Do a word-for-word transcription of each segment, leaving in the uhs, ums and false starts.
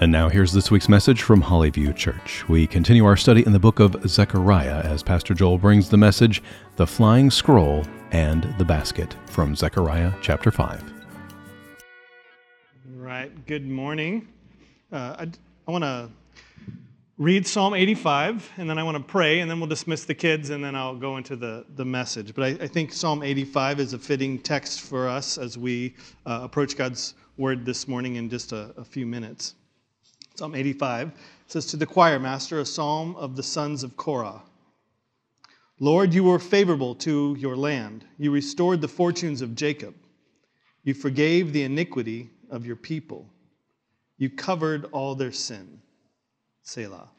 And now here's this week's message from Hollyview Church. We continue our study in the book of Zechariah as Pastor Joel brings the message, The Flying Scroll and the Basket, from Zechariah chapter five. All right, good morning. Uh, I, I want to read Psalm eighty-five, and then I want to pray, and then we'll dismiss the kids, and then I'll go into the, the message. But I, I think Psalm eighty-five is a fitting text for us as we uh, approach God's Word this morning in just a, a few minutes. Psalm eighty-five says, To the choir master, a psalm of the sons of Korah. Lord, you were favorable to your land. You restored the fortunes of Jacob. You forgave the iniquity of your people. You covered all their sin. Selah.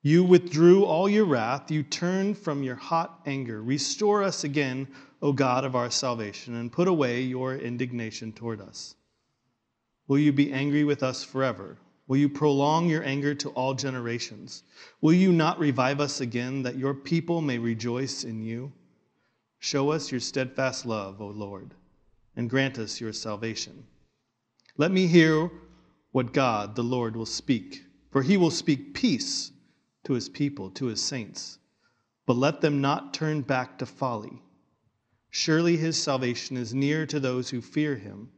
You withdrew all your wrath. You turned from your hot anger. Restore us again, O God of our salvation, and put away your indignation toward us. Will you be angry with us forever? Will you prolong your anger to all generations? Will you not revive us again, that your people may rejoice in you? Show us your steadfast love, O Lord, and grant us your salvation. Let me hear what God, the Lord, will speak. For he will speak peace to his people, to his saints. But let them not turn back to folly. Surely his salvation is near to those who fear him,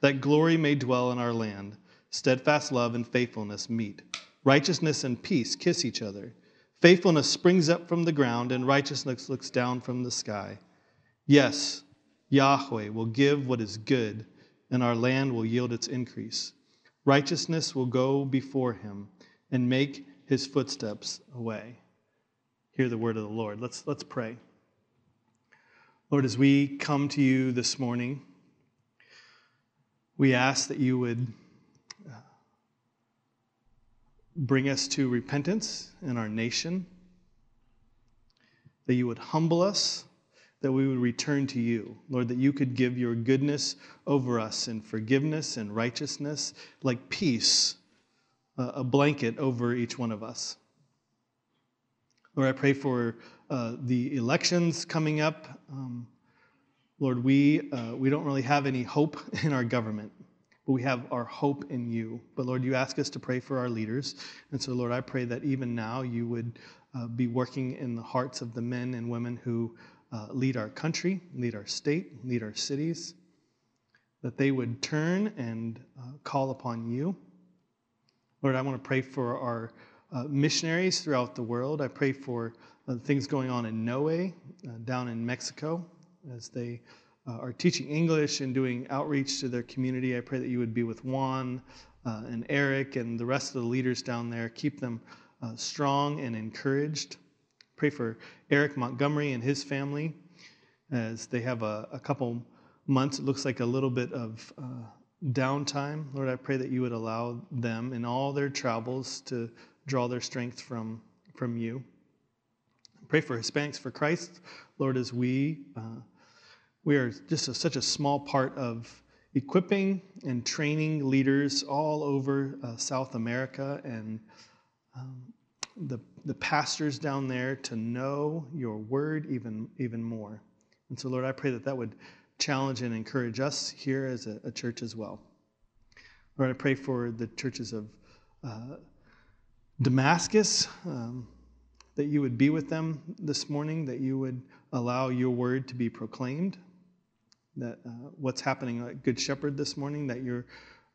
that glory may dwell in our land. Steadfast love and faithfulness meet. Righteousness and peace kiss each other. Faithfulness springs up from the ground, and righteousness looks down from the sky. Yes, Yahweh will give what is good, and our land will yield its increase. Righteousness will go before him and make his footsteps a way. Hear the word of the Lord. Let's let's pray. Lord, as we come to you this morning, we ask that you would bring us to repentance in our nation, that you would humble us, that we would return to you. Lord, that you could give your goodness over us in forgiveness and righteousness, like peace, a blanket over each one of us. Lord, I pray for uh, the elections coming up. Um, Lord, we uh, we don't really have any hope in our government, but we have our hope in you. But Lord, you ask us to pray for our leaders. And so, Lord, I pray that even now you would uh, be working in the hearts of the men and women who Uh, lead our country, lead our state, lead our cities, that they would turn and uh, call upon you. Lord, I want to pray for our uh, missionaries throughout the world. I pray for uh, things going on in Noé, uh, down in Mexico, as they uh, are teaching English and doing outreach to their community. I pray that you would be with Juan uh, and Eric and the rest of the leaders down there. Keep them uh, strong and encouraged. Pray for Eric Montgomery and his family as they have a, a couple months. It looks like a little bit of uh, downtime. Lord, I pray that you would allow them in all their travels to draw their strength from, from you. Pray for Hispanics for Christ, Lord, as we uh, we are just a, such a small part of equipping and training leaders all over uh, South America and um, the the pastors down there to know your word even, even more. And so, Lord, I pray that that would challenge and encourage us here as a, a church as well. Lord, I pray for the churches of uh, Damascus, um, that you would be with them this morning, that you would allow your word to be proclaimed, that uh, what's happening at Good Shepherd this morning, that your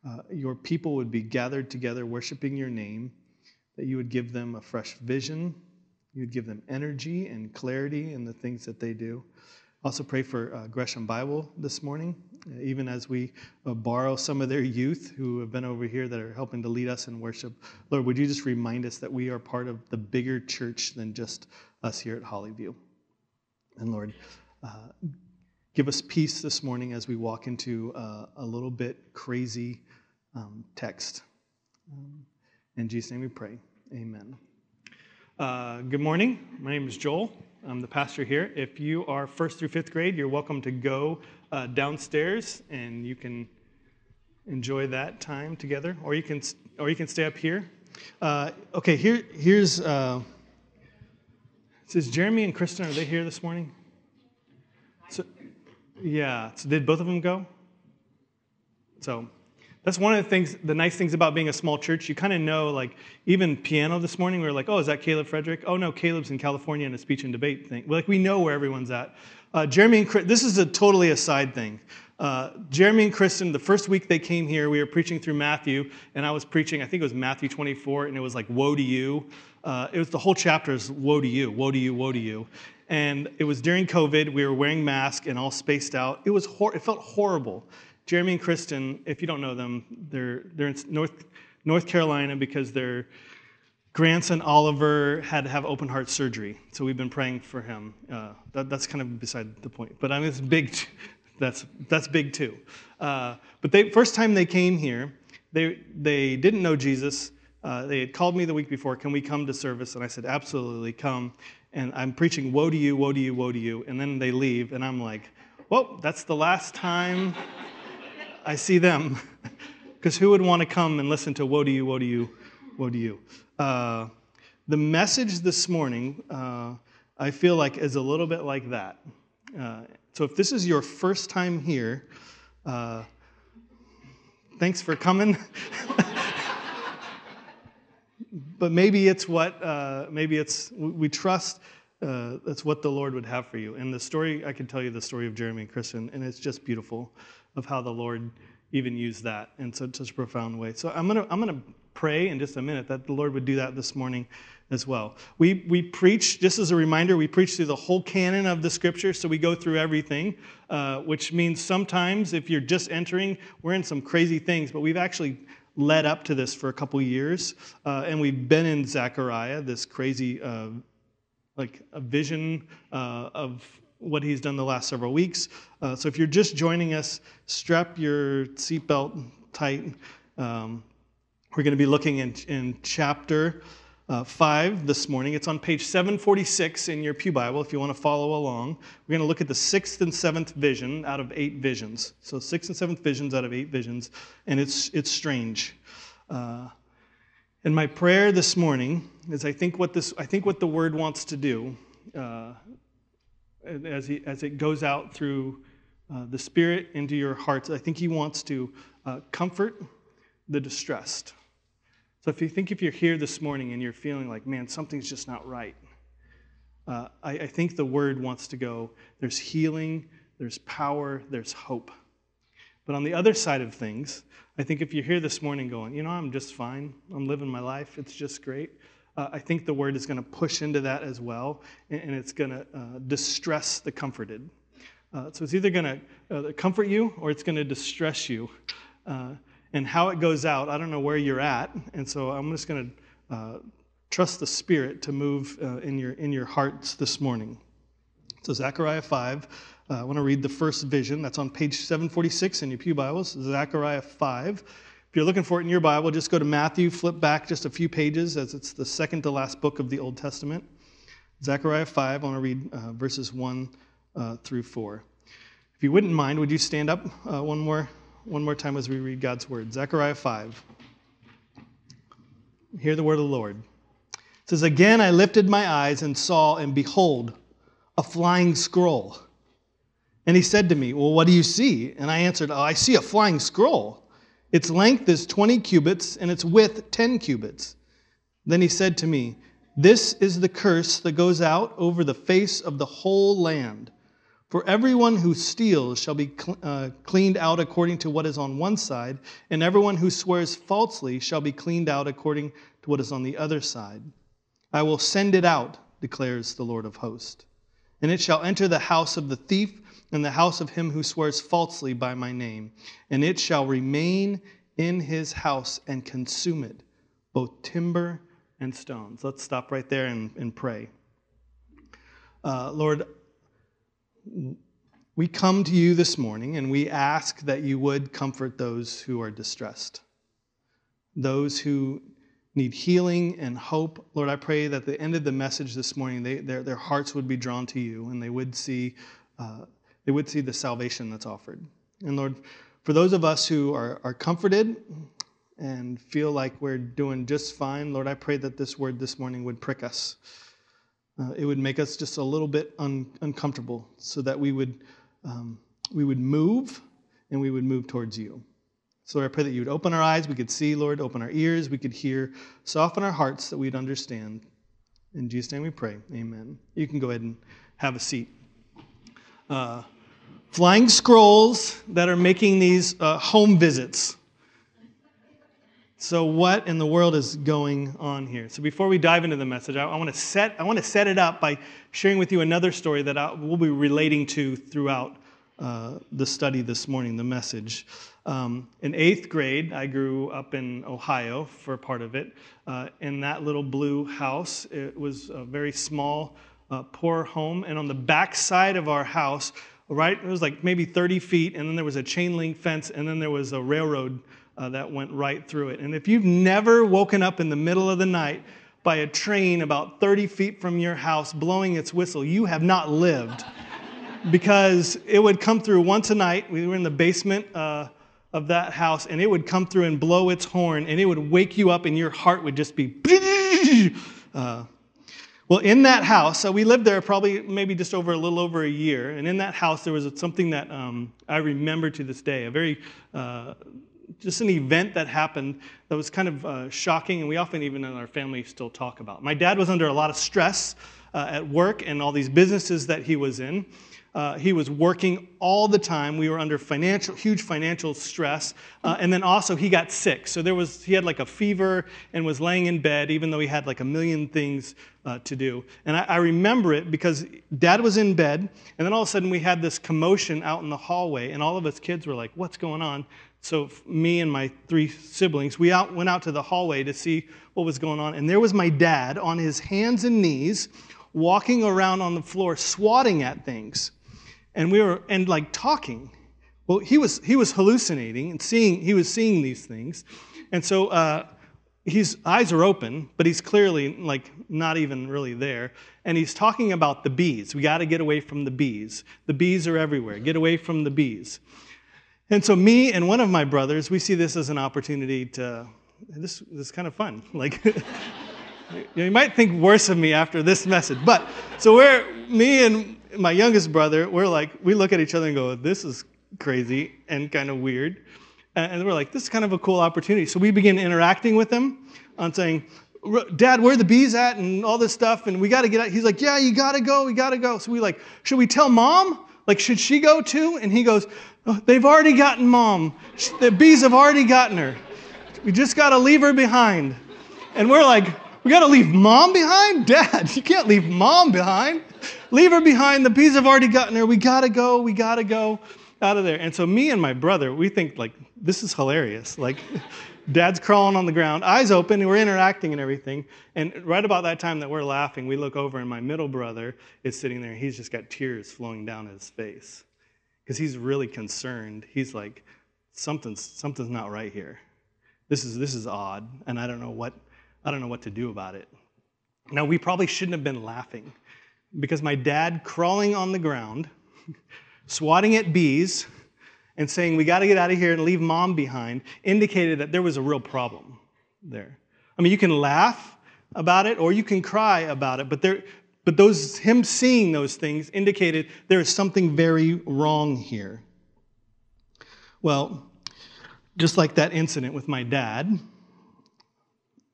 uh, your people would be gathered together worshiping your name, that you would give them a fresh vision, you would give them energy and clarity in the things that they do. Also pray for uh, Gresham Bible this morning, uh, even as we uh, borrow some of their youth who have been over here that are helping to lead us in worship. Lord, would you just remind us that we are part of the bigger church than just us here at Hollyview? And Lord, uh, give us peace this morning as we walk into a, a little bit crazy um, text. Um, in Jesus' name we pray. Amen. Uh, good morning. My name is Joel. I'm the pastor here. If you are first through fifth grade, you're welcome to go uh, downstairs and you can enjoy that time together, or you can or you can stay up here. Uh, okay, here here's uh, it says Jeremy and Kristen. Are they here this morning? So, yeah. So did both of them go? So that's one of the things, the nice things about being a small church. You kind of know, like, even piano this morning, we were like, oh, is that Caleb Frederick? Oh, no, Caleb's in California in a speech and debate thing. Like, we know where everyone's at. Uh, Jeremy and Chris, this is a totally aside thing. Uh, Jeremy and Kristen, the first week they came here, we were preaching through Matthew, and I was preaching, I think it was Matthew twenty-four, and it was like, woe to you. Uh, it was the whole chapter is woe to you, woe to you, woe to you. And it was during COVID. We were wearing masks and all spaced out. It was hor- it felt horrible. Jeremy and Kristen, if you don't know them, they're they're in North North Carolina because their grandson Oliver had to have open heart surgery. So we've been praying for him. Uh, that, that's kind of beside the point. But I mean, it's big. T- that's that's big too. Uh, but they first time they came here, they they didn't know Jesus. Uh, they had called me the week before. Can we come to service? And I said, absolutely, come. And I'm preaching, woe to you, woe to you, woe to you. And then they leave, and I'm like, well, that's the last time I see them, because who would want to come and listen to woe to you, woe to you, woe to you? Uh, the message this morning, uh, I feel like, is a little bit like that. Uh, so if this is your first time here, uh, thanks for coming. But maybe it's what, uh, maybe it's, we trust uh, that's what the Lord would have for you. And the story, I can tell you the story of Jeremy and Kristen, and it's just beautiful, of how the Lord even used that in such, such a profound way. So I'm gonna I'm gonna pray in just a minute that the Lord would do that this morning as well. We we preach, just as a reminder, we preach through the whole canon of the Scripture, so we go through everything, uh, which means sometimes if you're just entering, we're in some crazy things, but we've actually led up to this for a couple years, uh, and we've been in Zechariah, this crazy uh, like a vision uh, of what he's done the last several weeks. Uh, so if you're just joining us, strap your seatbelt tight. Um, we're going to be looking in, in chapter uh, five this morning. It's on page seven forty-six in your pew Bible if you want to follow along. We're going to look at the sixth and seventh vision out of eight visions. So sixth and seventh visions out of eight visions, and it's it's strange. Uh, and my prayer this morning is I think what this I think what the Word wants to do, uh, As, he, as it goes out through uh, the Spirit into your hearts, I think he wants to uh, comfort the distressed. So if you think if you're here this morning and you're feeling like, man, something's just not right, uh, I, I think the Word wants to go, there's healing, there's power, there's hope. But on the other side of things, I think if you're here this morning going, you know, I'm just fine, I'm living my life, it's just great, Uh, I think the Word is going to push into that as well, and, and it's going to uh, distress the comforted. Uh, so it's either going to uh, comfort you or it's going to distress you. Uh, and how it goes out, I don't know where you're at, and so I'm just going to uh, trust the Spirit to move uh, in your in your hearts this morning. So Zechariah five, uh, I want to read the first vision. That's on page seven forty-six in your pew Bibles, Zechariah five. If you're looking for it in your Bible, just go to Matthew, flip back just a few pages, as it's the second to last book of the Old Testament. Zechariah five, I want to read uh, verses one uh, through four. If you wouldn't mind, would you stand up uh, one more one more time as we read God's Word? Zechariah five. Hear the word of the Lord. It says, "Again I lifted my eyes and saw, and behold, a flying scroll. And he said to me, 'Well, what do you see?' And I answered, 'Oh, I see a flying scroll. Its length is twenty cubits, and its width ten cubits.' Then he said to me, 'This is the curse that goes out over the face of the whole land. For everyone who steals shall be cl- uh, cleaned out according to what is on one side, and everyone who swears falsely shall be cleaned out according to what is on the other side. I will send it out, declares the Lord of hosts. And it shall enter the house of the thief, in the house of him who swears falsely by my name, and it shall remain in his house and consume it, both timber and stones.'" Let's stop right there and, and pray. Uh, Lord, we come to you this morning and we ask that you would comfort those who are distressed, those who need healing and hope. Lord, I pray that at the end of the message this morning, they, their, their hearts would be drawn to you and they would see uh, they would see the salvation that's offered. And Lord, for those of us who are, are comforted and feel like we're doing just fine, Lord, I pray that this word this morning would prick us. Uh, it would make us just a little bit un- uncomfortable so that we would Um, we would move, and we would move towards you. So Lord, I pray that you would open our eyes, we could see, Lord, open our ears, we could hear, soften our hearts that we'd understand. In Jesus' name we pray, amen. You can go ahead and have a seat. Uh, flying squirrels that are making these uh, home visits. So what in the world is going on here? So before we dive into the message, I, I want to set I want to set it up by sharing with you another story that I, we'll be relating to throughout uh, the study this morning, the message. Um, in eighth grade, I grew up in Ohio for part of it. Uh, in that little blue house, it was a very small, uh, poor home. And on the back side of our house, right, it was like maybe thirty feet, and then there was a chain link fence, and then there was a railroad Uh, that went right through it. And if you've never woken up in the middle of the night by a train about thirty feet from your house blowing its whistle, you have not lived, because it would come through once a night. We were in the basement uh, of that house, and it would come through and blow its horn, and it would wake you up, and your heart would just be... Uh, well, in that house, so we lived there probably maybe just over a little over a year, and in that house there was something that um, I remember to this day, a very... Uh, just an event that happened that was kind of uh, shocking, and we often even in our family still talk about. My dad was under a lot of stress uh, at work and all these businesses that he was in. Uh, he was working all the time. We were under financial, huge financial stress, uh, and then also he got sick. So there was he had like a fever and was laying in bed, even though he had like a million things uh, to do. And I, I remember it because Dad was in bed, and then all of a sudden we had this commotion out in the hallway, and all of us kids were like, "What's going on?" So me and my three siblings, we out, went out to the hallway to see what was going on. And there was my dad on his hands and knees, walking around on the floor, swatting at things. And we were, and like talking. Well, he was he was hallucinating and seeing, he was seeing these things. And so uh, his eyes are open, but he's clearly like not even really there. And he's talking about the bees. We got to get away from the bees. The bees are everywhere. Get away from the bees. And so me and one of my brothers, we see this as an opportunity to, this, this is kind of fun. Like, you might think worse of me after this message. But so we're, me and my youngest brother, we're like, we look at each other and go, this is crazy and kind of weird. And we're like, this is kind of a cool opportunity. So we begin interacting with him on saying, Dad, where are the bees at and all this stuff? And we got to get out. He's like, yeah, you got to go. We got to go. So we like, should we tell Mom? Like, should she go too? And he goes, oh, they've already gotten Mom. The bees have already gotten her. We just got to leave her behind. And we're like, we got to leave Mom behind? Dad, you can't leave Mom behind. Leave her behind. The bees have already gotten her. We got to go. We got to go out of there. And so me and my brother, we think, like, this is hilarious. Like, Dad's crawling on the ground, eyes open, and we're interacting and everything. And right about that time that we're laughing, we look over, and my middle brother is sitting there, and he's just got tears flowing down his face because he's really concerned. He's like, something's something's not right here. This is this is odd, and I don't know what I don't know what to do about it. Now, we probably shouldn't have been laughing, because my dad crawling on the ground, swatting at bees, and saying, we got to get out of here and leave Mom behind, indicated that there was a real problem there. I mean, you can laugh about it or you can cry about it, but there, but those him seeing those things indicated there is something very wrong here. Well, just like that incident with my dad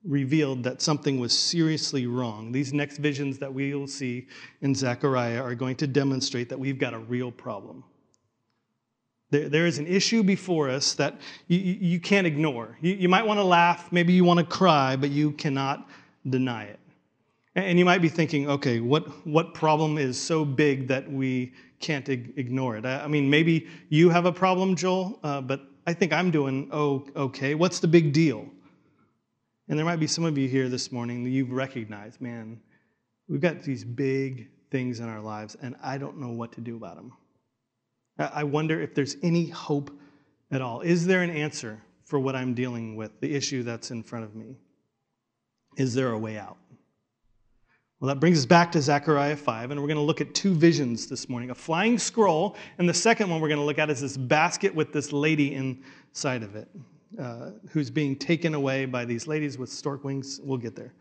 revealed that something was seriously wrong, these next visions that we will see in Zechariah are going to demonstrate that we've got a real problem. There is an issue before us that you, you can't ignore. You, you might want to laugh, maybe you want to cry, but you cannot deny it. And you might be thinking, okay, what, what problem is so big that we can't ignore it? I, I mean, maybe you have a problem, Joel, uh, but I think I'm doing oh, okay. What's the big deal? And there might be some of you here this morning that you've recognized, man, we've got these big things in our lives, and I don't know what to do about them. I wonder if there's any hope at all. Is there an answer for what I'm dealing with, the issue that's in front of me? Is there a way out? Well, that brings us back to Zechariah five, and we're going to look at two visions this morning, a flying scroll, and the second one we're going to look at is this basket with this lady inside of it, uh, who's being taken away by these ladies with stork wings. We'll get there.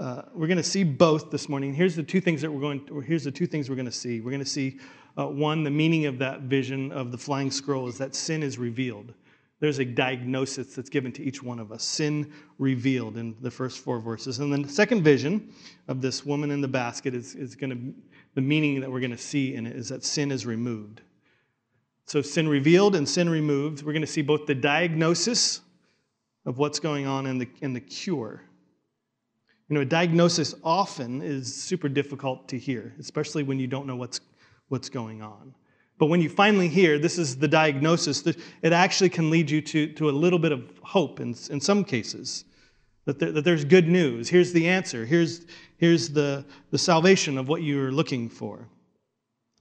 Uh, we're going to see both this morning. Here's the two things that we're going. To, here's the two things we're going to see. We're going to see uh, one, the meaning of that vision of the flying scroll is that sin is revealed. There's a diagnosis that's given to each one of us, sin revealed in the first four verses. And then the second vision of this woman in the basket is, is going to, the meaning that we're going to see in it is that sin is removed. So sin revealed and sin removed. We're going to see both the diagnosis of what's going on and the, and the cure. You know, a diagnosis often is super difficult to hear, especially when you don't know what's what's going on. But when you finally hear, this is the diagnosis, it actually can lead you to, to a little bit of hope in, in some cases, that, there, that there's good news. Here's the answer. Here's, here's the, the salvation of what you're looking for.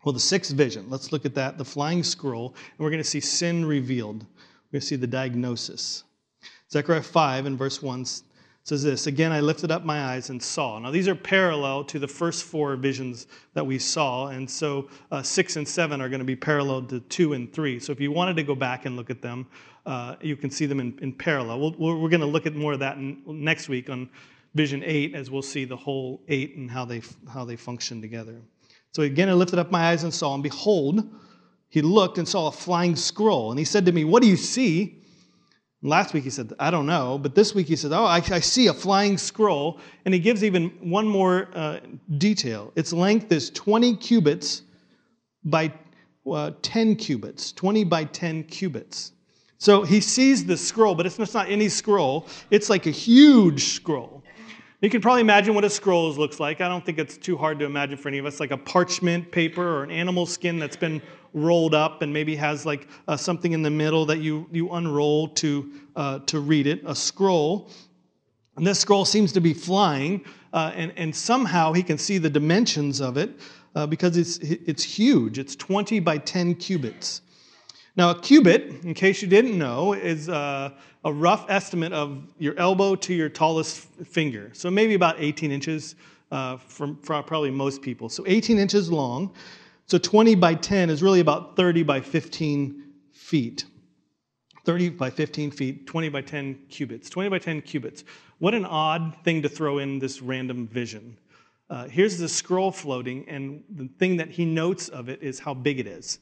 Well, the sixth vision, let's look at that, the flying scroll, and we're going to see sin revealed. We're going to see the diagnosis. Zechariah five and verse one says this, again, I lifted up my eyes and saw. Now, these are parallel to the first four visions that we saw, and so uh, six and seven are going to be parallel to two and three. So if you wanted to go back and look at them, uh, you can see them in, in parallel. We'll, we're going to look at more of that in, next week on vision eight, as we'll see the whole eight and how they how they function together. So again, I lifted up my eyes and saw, and behold, he looked and saw a flying scroll. And he said to me, what do you see? Last week he said, I don't know, but this week he said, oh, I, I see a flying scroll, and he gives even one more uh, detail. Its length is twenty cubits by uh, ten cubits, twenty by ten cubits. So he sees this scroll, but it's, it's not any scroll. It's like a huge scroll. You can probably imagine what a scroll looks like. I don't think it's too hard to imagine for any of us, like a parchment paper or an animal skin that's been rolled up and maybe has like uh, something in the middle that you, you unroll to uh, to read it, a scroll. And this scroll seems to be flying, uh, and, and somehow he can see the dimensions of it uh, because it's it's huge. It's twenty by ten cubits. Now, a cubit, in case you didn't know, is uh, a rough estimate of your elbow to your tallest finger. So maybe about eighteen inches uh, from, from probably most people. So eighteen inches long. So twenty by ten is really about thirty by fifteen feet. thirty by fifteen feet, twenty by ten cubits. twenty by ten cubits. What an odd thing to throw in this random vision. Uh, here's the scroll floating, and the thing that he notes of it is how big it is.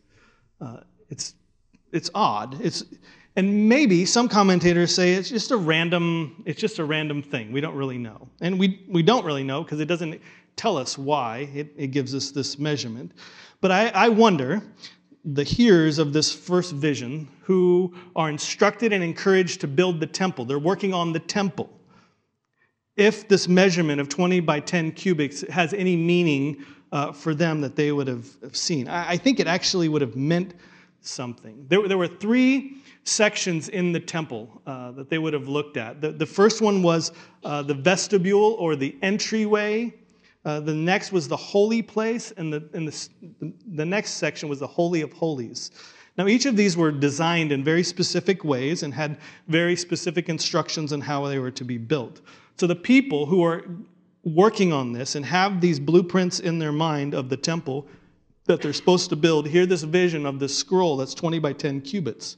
Uh, it's it's odd. It's and maybe some commentators say it's just a random it's just a random thing. We don't really know, and we we don't really know because it doesn't tell us why it, it gives us this measurement. But I, I wonder, the hearers of this first vision who are instructed and encouraged to build the temple, they're working on the temple, if this measurement of twenty by ten cubits has any meaning uh, for them that they would have seen. I, I think it actually would have meant something. There, there were three sections in the temple uh, that they would have looked at. The, the first one was uh, the vestibule or the entryway. Uh, the next was the holy place, and the, and the the next section was the Holy of Holies. Now, each of these were designed in very specific ways and had very specific instructions on how they were to be built. So the people who are working on this and have these blueprints in their mind of the temple that they're supposed to build hear this vision of this scroll that's twenty by ten cubits.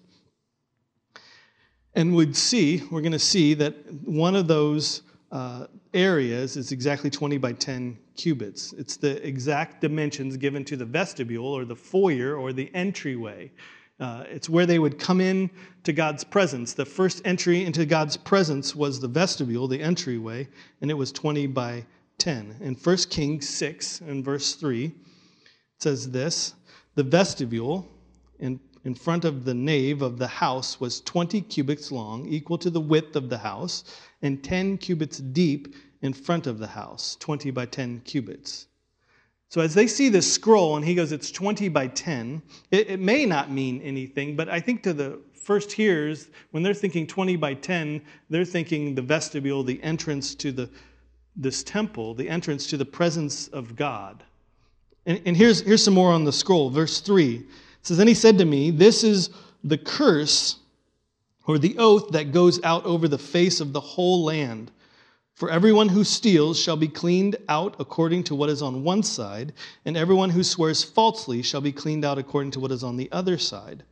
And we'd see, we're going to see that one of those Uh, areas is exactly twenty by ten cubits. It's the exact dimensions given to the vestibule or the foyer or the entryway. Uh, it's where they would come in to God's presence. The first entry into God's presence was the vestibule, the entryway, and it was twenty by ten. In First Kings six and verse three, it says this, the vestibule in, in front of the nave of the house was twenty cubits long, equal to the width of the house, and ten cubits deep in front of the house, twenty by ten cubits. So as they see this scroll, and he goes, it's twenty by ten, it, it may not mean anything, but I think to the first hearers, when they're thinking twenty by ten, they're thinking the vestibule, the entrance to the this temple, the entrance to the presence of God. And, and here's, here's some more on the scroll. Verse three says, "Then he said to me, this is the curse or the oath that goes out over the face of the whole land. For everyone who steals shall be cleaned out according to what is on one side, and everyone who swears falsely shall be cleaned out according to what is on the other side.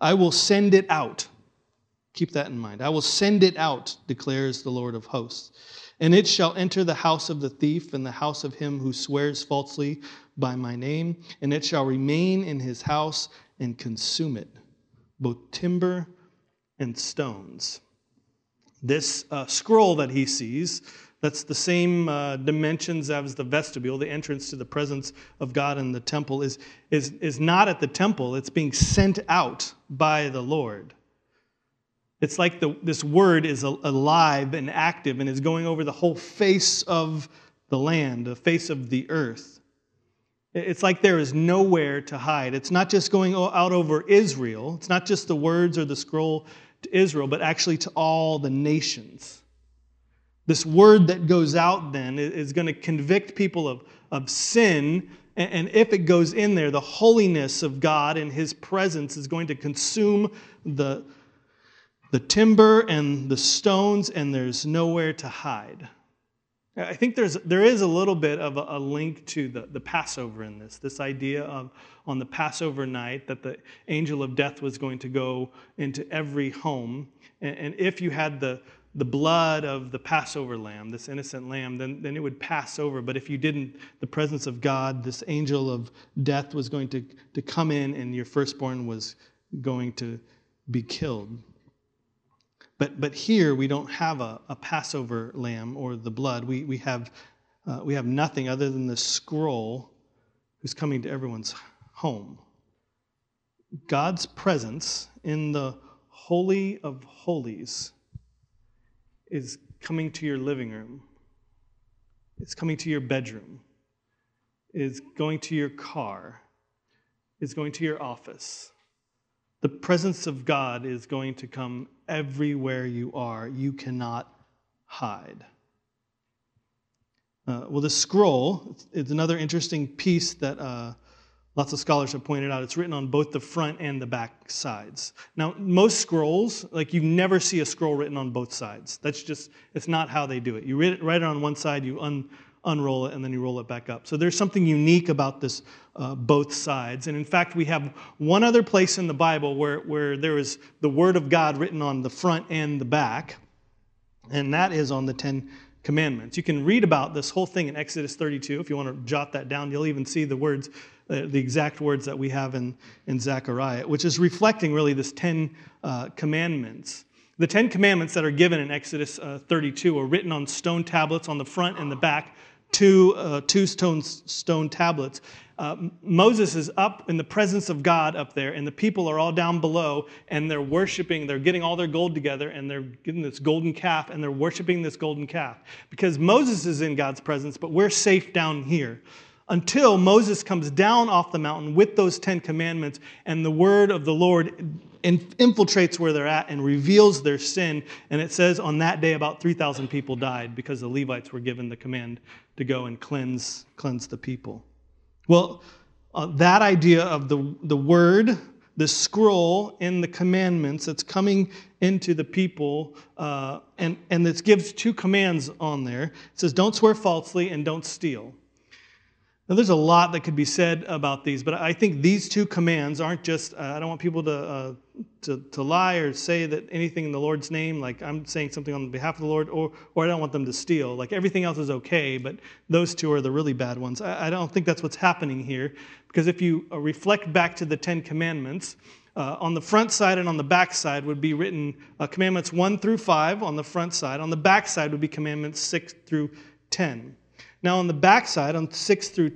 I will send it out." Keep that in mind. "I will send it out, declares the Lord of hosts. And it shall enter the house of the thief and the house of him who swears falsely by my name, and it shall remain in his house and consume it, both timber and stones." This uh, scroll that he sees, that's the same uh, dimensions as the vestibule, the entrance to the presence of God in the temple, is, is, is not at the temple. It's being sent out by the Lord. It's like the, this word is alive and active and is going over the whole face of the land, the face of the earth. It's like there is nowhere to hide. It's not just going out over Israel. It's not just the words or the scroll to Israel, but actually to all the nations. This word that goes out then is going to convict people of, of sin. And if it goes in there, the holiness of God and his presence is going to consume the The timber and the stones, and there's nowhere to hide. I think there's there is a little bit of a, a link to the, the Passover in this. This idea of on the Passover night that the angel of death was going to go into every home. And, and if you had the, the blood of the Passover lamb, this innocent lamb, then, then it would pass over. But if you didn't, the presence of God, this angel of death was going to, to come in, and your firstborn was going to be killed. But but here we don't have a, a Passover lamb or the blood. We we have uh, we have nothing other than the scroll, who's coming to everyone's home. God's presence in the Holy of Holies is coming to your living room. It's coming to your bedroom. It's going to your car. It's going to your office. The presence of God is going to come everywhere you are. You cannot hide. Uh, well, the scroll, it's, it's another interesting piece that uh, lots of scholars have pointed out. It's written on both the front and the back sides. Now, most scrolls, like you never see a scroll written on both sides. That's just, it's not how they do it. You read it, write it on one side, you un, unroll it, and then you roll it back up. So there's something unique about this Uh, both sides. And in fact, we have one other place in the Bible where, where there is the Word of God written on the front and the back, and that is on the Ten Commandments. You can read about this whole thing in Exodus thirty-two. If you want to jot that down, you'll even see the words, uh, the exact words that we have in, in Zechariah, which is reflecting really this Ten uh, Commandments. The Ten Commandments that are given in Exodus uh, thirty-two are written on stone tablets on the front and the back, two, uh, two stone, stone tablets. Uh, Moses is up in the presence of God up there, and the people are all down below, and they're worshiping, they're getting all their gold together, and they're getting this golden calf, and they're worshiping this golden calf. Because Moses is in God's presence, but we're safe down here. Until Moses comes down off the mountain with those Ten Commandments, and the word of the Lord infiltrates where they're at and reveals their sin. And it says on that day about three thousand people died because the Levites were given the command to go and cleanse, cleanse the people. Well, uh, that idea of the, the word, the scroll, and the commandments that's coming into the people, uh, and, and this gives two commands on there. It says, don't swear falsely and don't steal. Now, there's a lot that could be said about these, but I think these two commands aren't just, uh, I don't want people to, uh, to to lie or say that anything in the Lord's name, like I'm saying something on behalf of the Lord, or or I don't want them to steal. Like everything else is okay, but those two are the really bad ones. I, I don't think that's what's happening here, because if you reflect back to the Ten Commandments, uh, on the front side and on the back side would be written uh, commandments one through five on the front side. On the back side would be commandments six through ten. Now, on the backside, on six through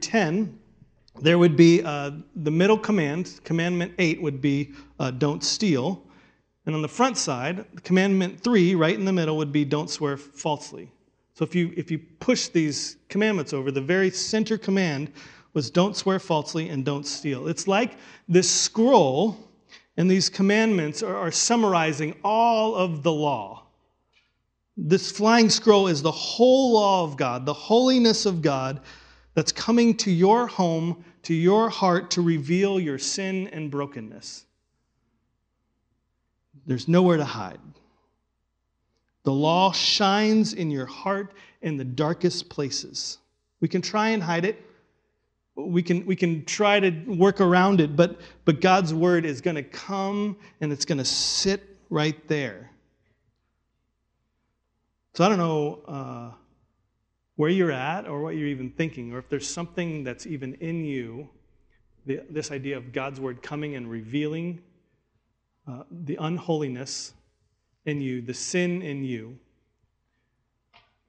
ten, there would be uh, the middle command. Commandment eight would be uh, don't steal. And on the front side, commandment three, right in the middle, would be don't swear falsely. So if you if you push these commandments over, the very center command was don't swear falsely and don't steal. It's like this scroll and these commandments are, are summarizing all of the law. This flying scroll is the whole law of God, the holiness of God that's coming to your home, to your heart to reveal your sin and brokenness. There's nowhere to hide. The law shines in your heart in the darkest places. We can try and hide it. We can, we can try to work around it, but, but God's word is going to come and it's going to sit right there. So I don't know uh, where you're at or what you're even thinking, or if there's something that's even in you, the, this idea of God's word coming and revealing uh, the unholiness in you, the sin in you.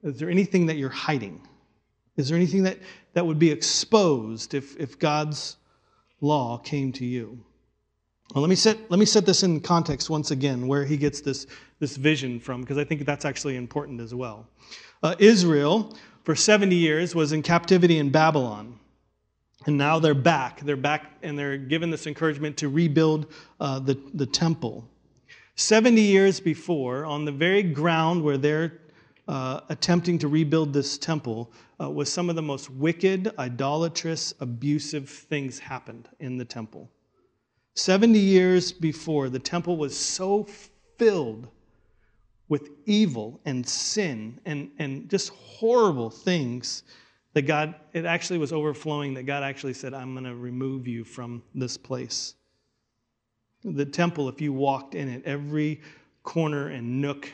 Is there anything that you're hiding? Is there anything that, that would be exposed if, if God's law came to you? Well, let me set let me set this in context once again, where he gets this, this vision from, because I think that's actually important as well. Uh, Israel, for seventy years, was in captivity in Babylon. And now they're back. They're back, and they're given this encouragement to rebuild uh, the, the temple. seventy years before, on the very ground where they're uh, attempting to rebuild this temple, uh, was some of the most wicked, idolatrous, abusive things happened in the temple. seventy years before, the temple was so filled with evil and sin and, and just horrible things that God, it actually was overflowing, that God actually said, I'm going to remove you from this place. The temple, if you walked in it, every corner and nook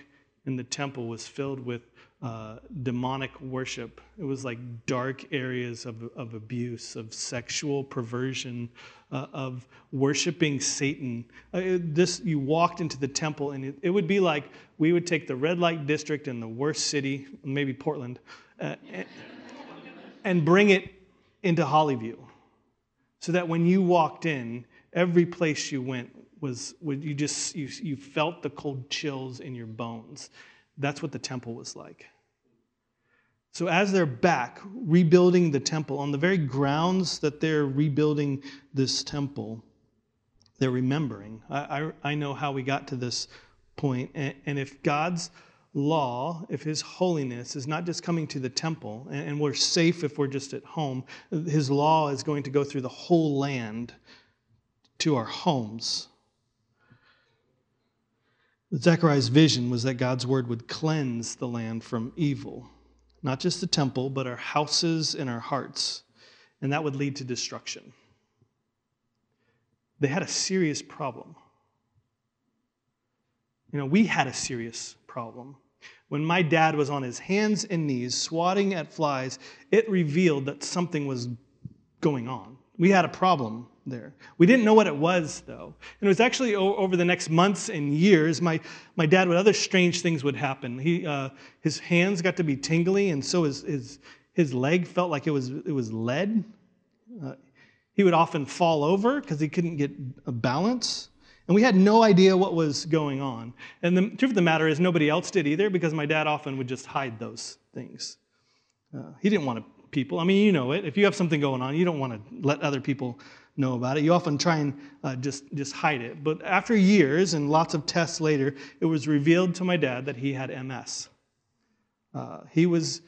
in the temple was filled with uh, demonic worship. It was like dark areas of, of abuse, of sexual perversion, uh, of worshiping Satan. Uh, it, this you walked into the temple, and it, it would be like we would take the red light district in the worst city, maybe Portland, uh, and, and bring it into Hollyview, so that when you walked in, every place you went was, you just you, you felt the cold chills in your bones. That's what the temple was like. So as they're back rebuilding the temple, on the very grounds that they're rebuilding this temple, they're remembering. I, I, I know how we got to this point. And, and if God's law, if his holiness is not just coming to the temple, and, and we're safe if we're just at home, his law is going to go through the whole land to our homes. Zechariah's vision was that God's word would cleanse the land from evil, not just the temple, but our houses and our hearts, and that would lead to destruction. They had a serious problem. You know, we had a serious problem. When my dad was on his hands and knees swatting at flies, it revealed that something was going on. We had a problem there. We didn't know what it was, though. And it was actually over the next months and years, my, my dad, with other strange things would happen. He uh, his hands got to be tingly, and so his his, his leg felt like it was it was lead. Uh, he would often fall over because he couldn't get a balance. And we had no idea what was going on. And the truth of the matter is nobody else did either, because my dad often would just hide those things. Uh, he didn't want to people. I mean, you know it. If you have something going on, you don't want to let other people know about it. You often try and uh, just, just hide it. But after years and lots of tests later, it was revealed to my dad that he had M S. Uh, he was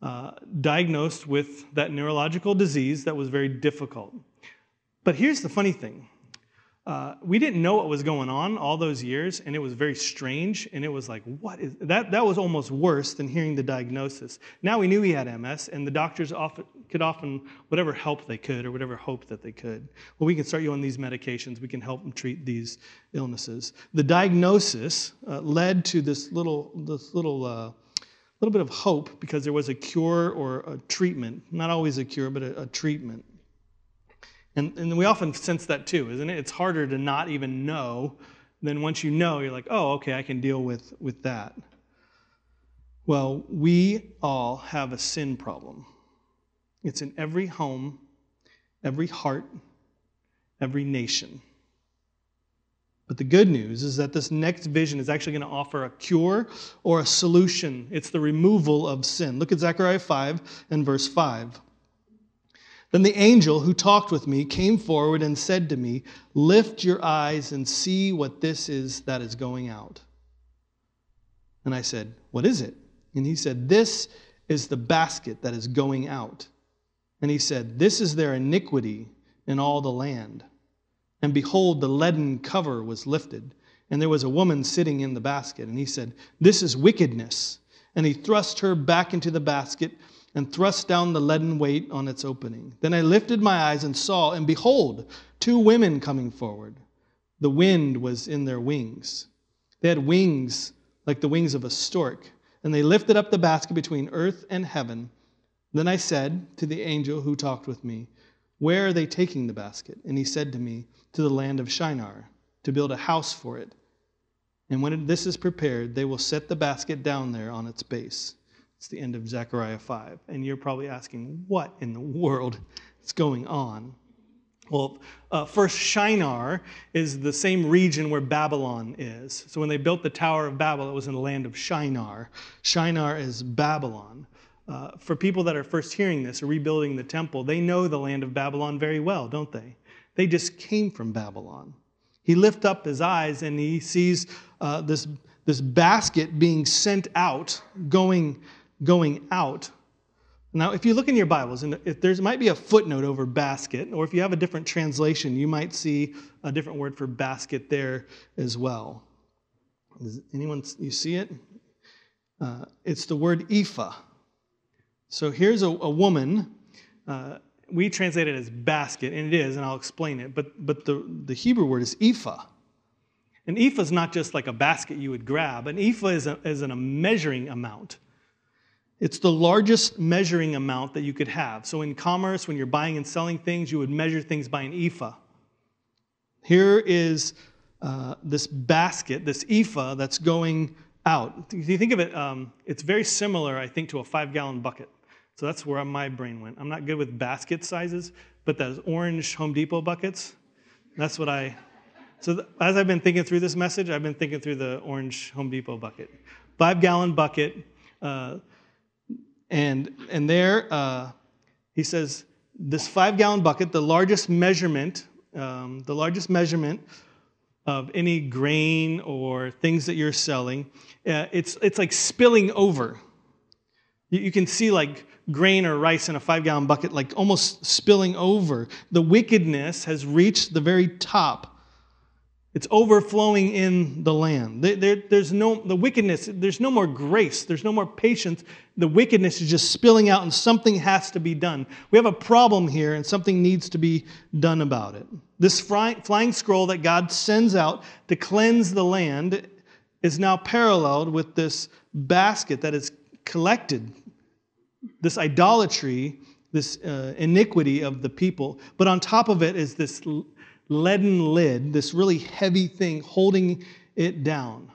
uh, diagnosed with that neurological disease that was very difficult. But here's the funny thing. Uh, we didn't know what was going on all those years, and it was very strange, and it was like, what is that? That was almost worse than hearing the diagnosis. Now we knew he had M S, and the doctors often, could often, whatever help they could or whatever hope that they could. Well, we can start you on these medications. We can help them treat these illnesses. The diagnosis uh, led to this little, this little, uh, little bit of hope, because there was a cure or a treatment. Not always a cure, but a, a treatment. And, and we often sense that too, isn't it? It's harder to not even know than once you know, you're like, oh, okay, I can deal with, with that. Well, we all have a sin problem. It's in every home, every heart, every nation. But the good news is that this next vision is actually going to offer a cure or a solution. It's the removal of sin. Look at Zechariah five and verse five. Then the angel who talked with me came forward and said to me, lift your eyes and see what this is that is going out. And I said, what is it? And he said, this is the basket that is going out. And he said, "This is their iniquity in all the land." And behold, the leaden cover was lifted, and there was a woman sitting in the basket. And he said, "This is wickedness." And he thrust her back into the basket and thrust down the leaden weight on its opening. Then I lifted my eyes and saw, and behold, two women coming forward. The wind was in their wings. They had wings like the wings of a stork, and they lifted up the basket between earth and heaven. Then I said to the angel who talked with me, "Where are they taking the basket?" And he said to me, "To the land of Shinar, to build a house for it. And when this is prepared, they will set the basket down there on its base." It's the end of Zechariah five. And you're probably asking, what in the world is going on? Well, uh, first, Shinar is the same region where Babylon is. So when they built the Tower of Babel, it was in the land of Shinar. Shinar is Babylon. Uh, for people that are first hearing this, rebuilding the temple, they know the land of Babylon very well, don't they? They just came from Babylon. He lifts up his eyes and he sees uh, this, this basket being sent out, going, going out. Now, if you look in your Bibles, and if there's might be a footnote over basket, or if you have a different translation, you might see a different word for basket there as well. Does anyone, you see it? Uh, it's the word ephah. So here's a, a woman. Uh, we translate it as basket, and it is, and I'll explain it. But but the, the Hebrew word is ephah. And ephah is not just like a basket you would grab. An ephah is, a, is an, a measuring amount. It's the largest measuring amount that you could have. So in commerce, when you're buying and selling things, you would measure things by an ephah. Here is uh, this basket, this ephah that's going out. If you think of it, um, it's very similar, I think, to a five-gallon bucket. So that's where my brain went. I'm not good with basket sizes, but those orange Home Depot buckets, that's what I... So th- as I've been thinking through this message, I've been thinking through the orange Home Depot bucket. Five-gallon bucket... Uh, And and there, uh, he says, this five-gallon bucket, the largest measurement, um, the largest measurement of any grain or things that you're selling, uh, it's it's like spilling over. You, you can see like grain or rice in a five-gallon bucket, like almost spilling over. The wickedness has reached the very top. It's overflowing in the land. There, there, there's no the wickedness. There's no more grace. There's no more patience. The wickedness is just spilling out, and something has to be done. We have a problem here, and something needs to be done about it. This fly, flying scroll that God sends out to cleanse the land is now paralleled with this basket that is collected, this idolatry, this uh, iniquity of the people. But on top of it is this leaden lid, this really heavy thing holding it down.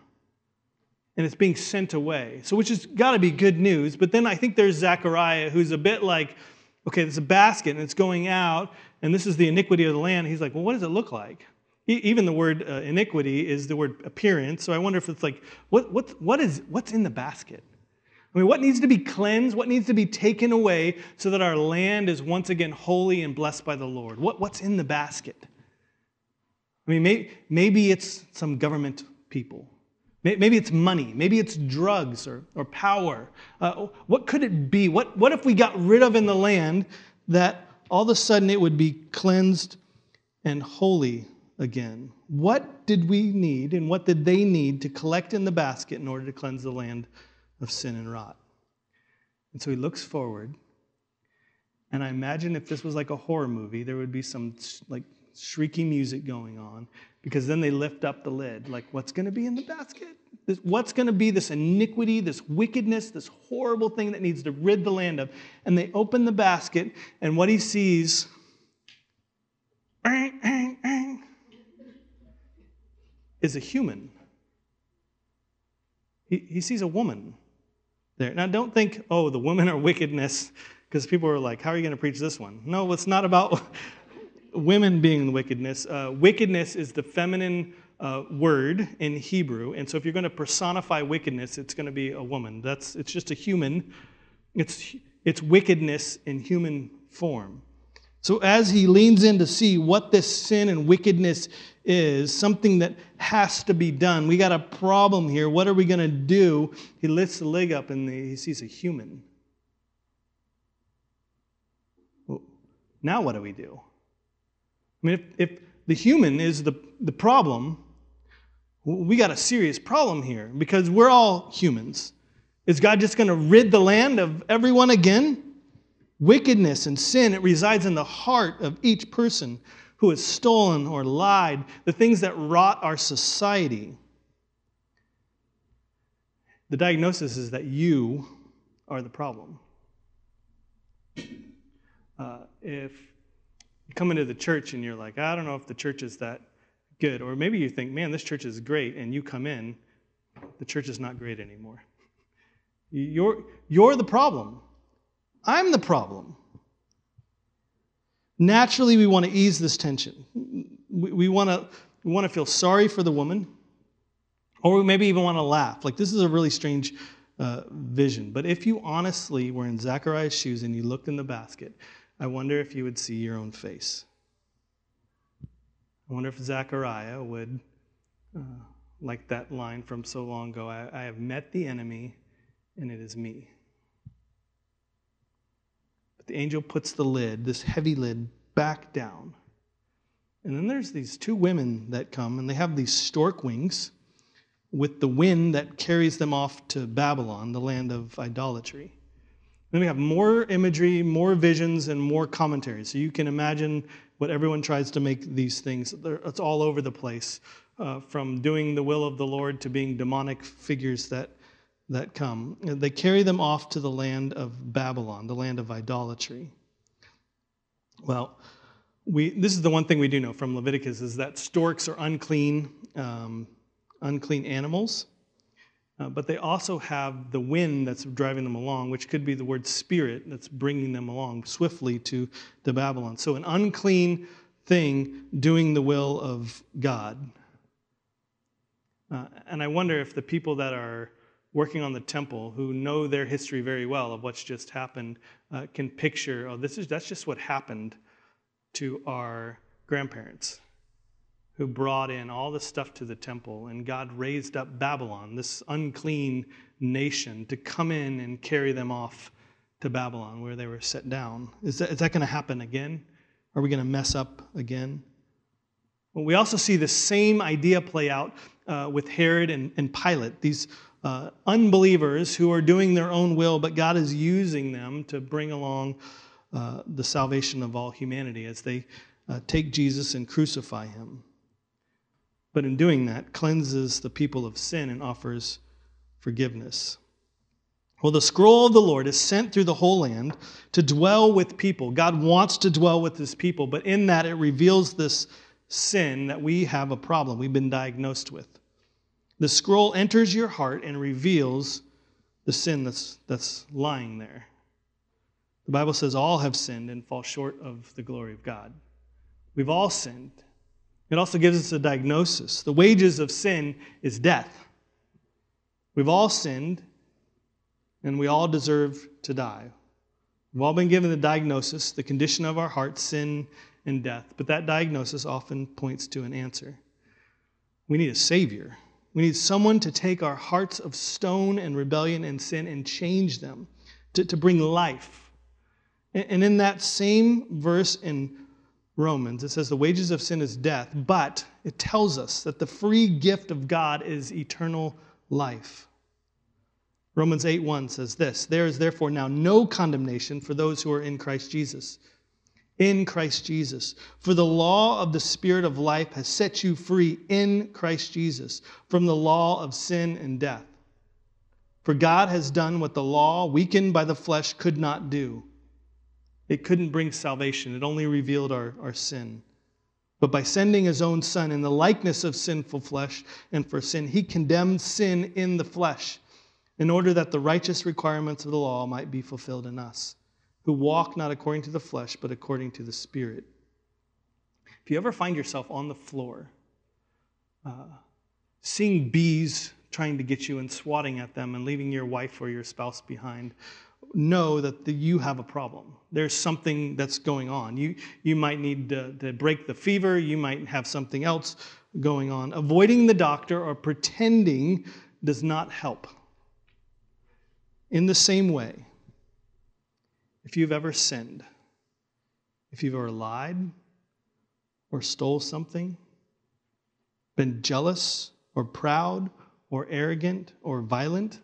And it's being sent away. So which has got to be good news. But then I think there's Zechariah, who's a bit like, okay, there's a basket and it's going out, and this is the iniquity of the land. He's like, well, what does it look like? Even the word uh, iniquity is the word appearance. So I wonder if it's like, what, what, what is, what's in the basket? I mean, what needs to be cleansed? What needs to be taken away so that our land is once again holy and blessed by the Lord? What, what's in the basket? I mean, maybe, maybe it's some government people. Maybe it's money. Maybe it's drugs or, or power. Uh, what could it be? What, what if we got rid of in the land that all of a sudden it would be cleansed and holy again? What did we need and what did they need to collect in the basket in order to cleanse the land of sin and rot? And so he looks forward, and I imagine if this was like a horror movie, there would be some like shrieky music going on, because then they lift up the lid. Like, what's going to be in the basket? This, what's going to be this iniquity, this wickedness, this horrible thing that needs to rid the land of? And they open the basket, and what he sees, ang, ang, ang, is a human. He, he sees a woman there. Now, don't think, oh, the women are wickedness, because people are like, how are you going to preach this one? No, it's not about... women being wickedness. Uh, wickedness is the feminine uh, word in Hebrew, and so if you're going to personify wickedness, it's going to be a woman. That's it's just a human. It's it's wickedness in human form. So as he leans in to see what this sin and wickedness is, something that has to be done. We got a problem here. What are we going to do? He lifts the leg up and he sees a human. Now what do we do? I mean, if, if the human is the, the problem, we got a serious problem here because we're all humans. Is God just going to rid the land of everyone again? Wickedness and sin, it resides in the heart of each person who has stolen or lied, the things that rot our society. The diagnosis is that you are the problem. Uh, if you come into the church and you're like, I don't know if the church is that good, or maybe you think, man, this church is great, and you come in, the church is not great anymore. You're, you're the problem. I'm the problem. Naturally, we want to ease this tension. We, we want to we want to feel sorry for the woman, or we maybe even want to laugh. Like, this is a really strange uh, vision. But if you honestly were in Zechariah's shoes and you looked in the basket, I wonder if you would see your own face. I wonder if Zechariah would, uh, like that line from so long ago, I, I have met the enemy, and it is me. The angel puts the lid, this heavy lid, back down. And then there's these two women that come, and they have these stork wings with the wind that carries them off to Babylon, the land of idolatry. Then we have more imagery, more visions, and more commentaries. So you can imagine what everyone tries to make these things. It's all over the place, uh, from doing the will of the Lord to being demonic figures that that come. They carry them off to the land of Babylon, the land of idolatry. Well, we this is the one thing we do know from Leviticus, is that storks are unclean, um, unclean animals, uh, but they also have the wind that's driving them along, which could be the word spirit that's bringing them along swiftly to, to Babylon. So an unclean thing doing the will of God. Uh, and I wonder if the people that are working on the temple, who know their history very well of what's just happened, uh, can picture, oh, this is that's just what happened to our grandparents who brought in all this stuff to the temple, and God raised up Babylon, this unclean nation, to come in and carry them off to Babylon where they were set down. Is that, is that going to happen again? Are we going to mess up again? Well, we also see the same idea play out uh, with Herod and, and Pilate, these Uh, unbelievers who are doing their own will, but God is using them to bring along uh, the salvation of all humanity as they uh, take Jesus and crucify him. But in doing that, cleanses the people of sin and offers forgiveness. Well, the scroll of the Lord is sent through the whole land to dwell with people. God wants to dwell with his people, but in that it reveals this sin that we have a problem, we've been diagnosed with. The scroll enters your heart and reveals the sin that's, that's lying there. The Bible says all have sinned and fall short of the glory of God. We've all sinned. It also gives us a diagnosis. The wages of sin is death. We've all sinned, and we all deserve to die. We've all been given the diagnosis, the condition of our heart, sin and death. But that diagnosis often points to an answer. We need a Savior. We need someone to take our hearts of stone and rebellion and sin and change them, to, to bring life. And in that same verse in Romans, it says the wages of sin is death, but it tells us that the free gift of God is eternal life. Romans eight one says this, there is therefore now no condemnation for those who are in Christ Jesus. In Christ Jesus. For the law of the Spirit of life has set you free in Christ Jesus from the law of sin and death. For God has done what the law, weakened by the flesh, could not do. It couldn't bring salvation. It only revealed our, our sin. But by sending his own Son in the likeness of sinful flesh and for sin, he condemned sin in the flesh in order that the righteous requirements of the law might be fulfilled in us, who walk not according to the flesh, but according to the Spirit. If you ever find yourself on the floor, uh, seeing bees trying to get you and swatting at them and leaving your wife or your spouse behind, know that the, you have a problem. There's something that's going on. You, you might need to, to break the fever. You might have something else going on. Avoiding the doctor or pretending does not help. In the same way, if you've ever sinned, if you've ever lied or stole something, been jealous or proud or arrogant or violent,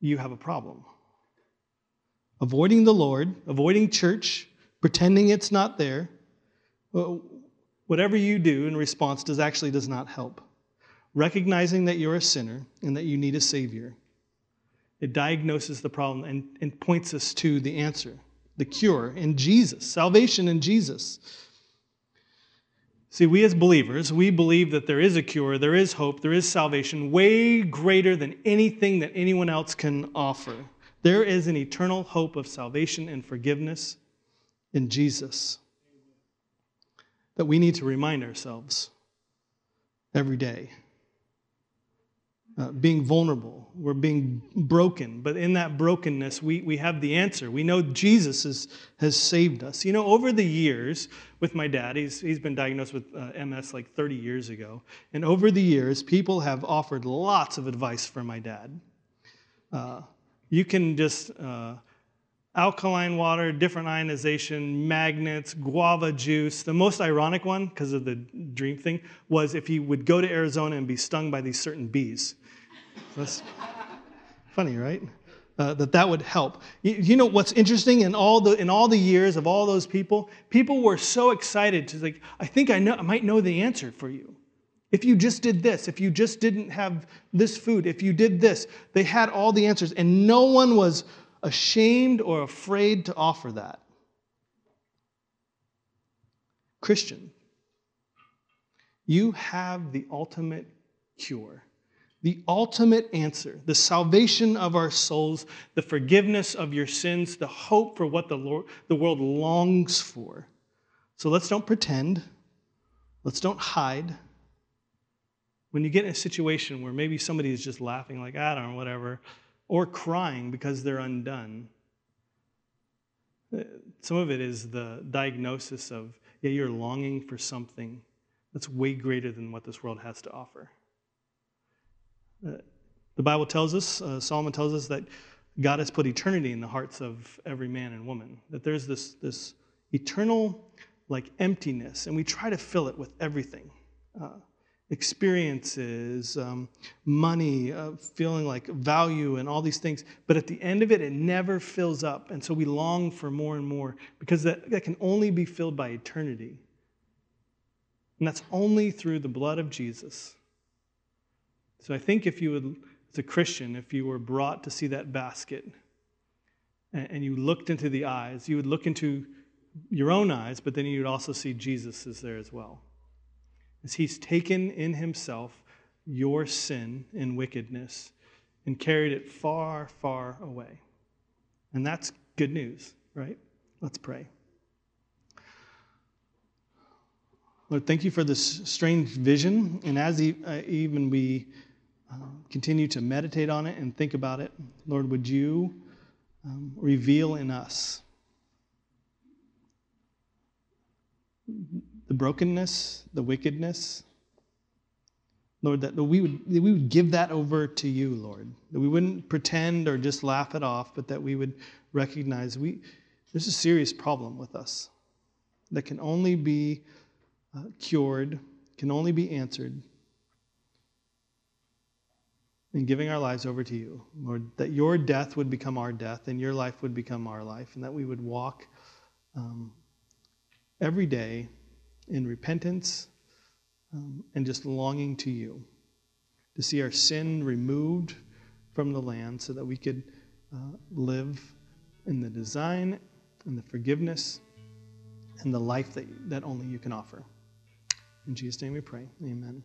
you have a problem. Avoiding the Lord, avoiding church, pretending it's not there, whatever you do in response does actually does not help. Recognizing that you're a sinner and that you need a Savior, it diagnoses the problem and, and points us to the answer, the cure in Jesus, salvation in Jesus. See, we as believers, we believe that there is a cure, there is hope, there is salvation way greater than anything that anyone else can offer. There is an eternal hope of salvation and forgiveness in Jesus that we need to remind ourselves every day. Uh, being vulnerable, we're being broken, but in that brokenness, we, we have the answer. We know Jesus is, has saved us. You know, over the years with my dad, he's he's been diagnosed with uh, M S like thirty years ago, and over the years, people have offered lots of advice for my dad. Uh, you can just uh, alkaline water, different ionization, magnets, guava juice. The most ironic one, because of the dream thing, was if he would go to Arizona and be stung by these certain bees. That's funny, right? Uh, that that would help. You, you know what's interesting? In all the in all the years of all those people, people were so excited to like, I think I know, I might know the answer for you. If you just did this, if you just didn't have this food, if you did this, they had all the answers, and no one was ashamed or afraid to offer that. Christian, you have the ultimate cure, the ultimate answer, the salvation of our souls, the forgiveness of your sins, the hope for what the Lord, the world longs for. So let's don't pretend. Let's don't hide. When you get in a situation where maybe somebody is just laughing, like, I don't know, whatever, or crying because they're undone, some of it is the diagnosis of, yeah, you're longing for something that's way greater than what this world has to offer. The Bible tells us, uh, Solomon tells us that God has put eternity in the hearts of every man and woman, that there's this, this eternal like emptiness, and we try to fill it with everything. Uh, experiences, um, money, uh, feeling like value and all these things. But at the end of it, it never fills up. And so we long for more and more because that, that can only be filled by eternity. And that's only through the blood of Jesus. So I think if you would, as a Christian, if you were brought to see that basket and, and you looked into the eyes, you would look into your own eyes, but then you would also see Jesus is there as well. As he's taken in himself your sin and wickedness and carried it far, far away. And that's good news, right? Let's pray. Lord, thank you for this strange vision. And as e- uh, even we uh, continue to meditate on it and think about it, Lord, would you um, reveal in us the brokenness, the wickedness, Lord, that we would that we would give that over to you, Lord, that we wouldn't pretend or just laugh it off, but that we would recognize we there's a serious problem with us that can only be uh, cured, can only be answered in giving our lives over to you, Lord, that your death would become our death and your life would become our life, and that we would walk um, every day in repentance, um, and just longing to you, to see our sin removed from the land so that we could uh, live in the design and the forgiveness and the life that, that only you can offer. In Jesus' name we pray. Amen.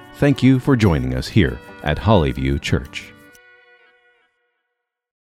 thank you for joining us here at Hollyview Church.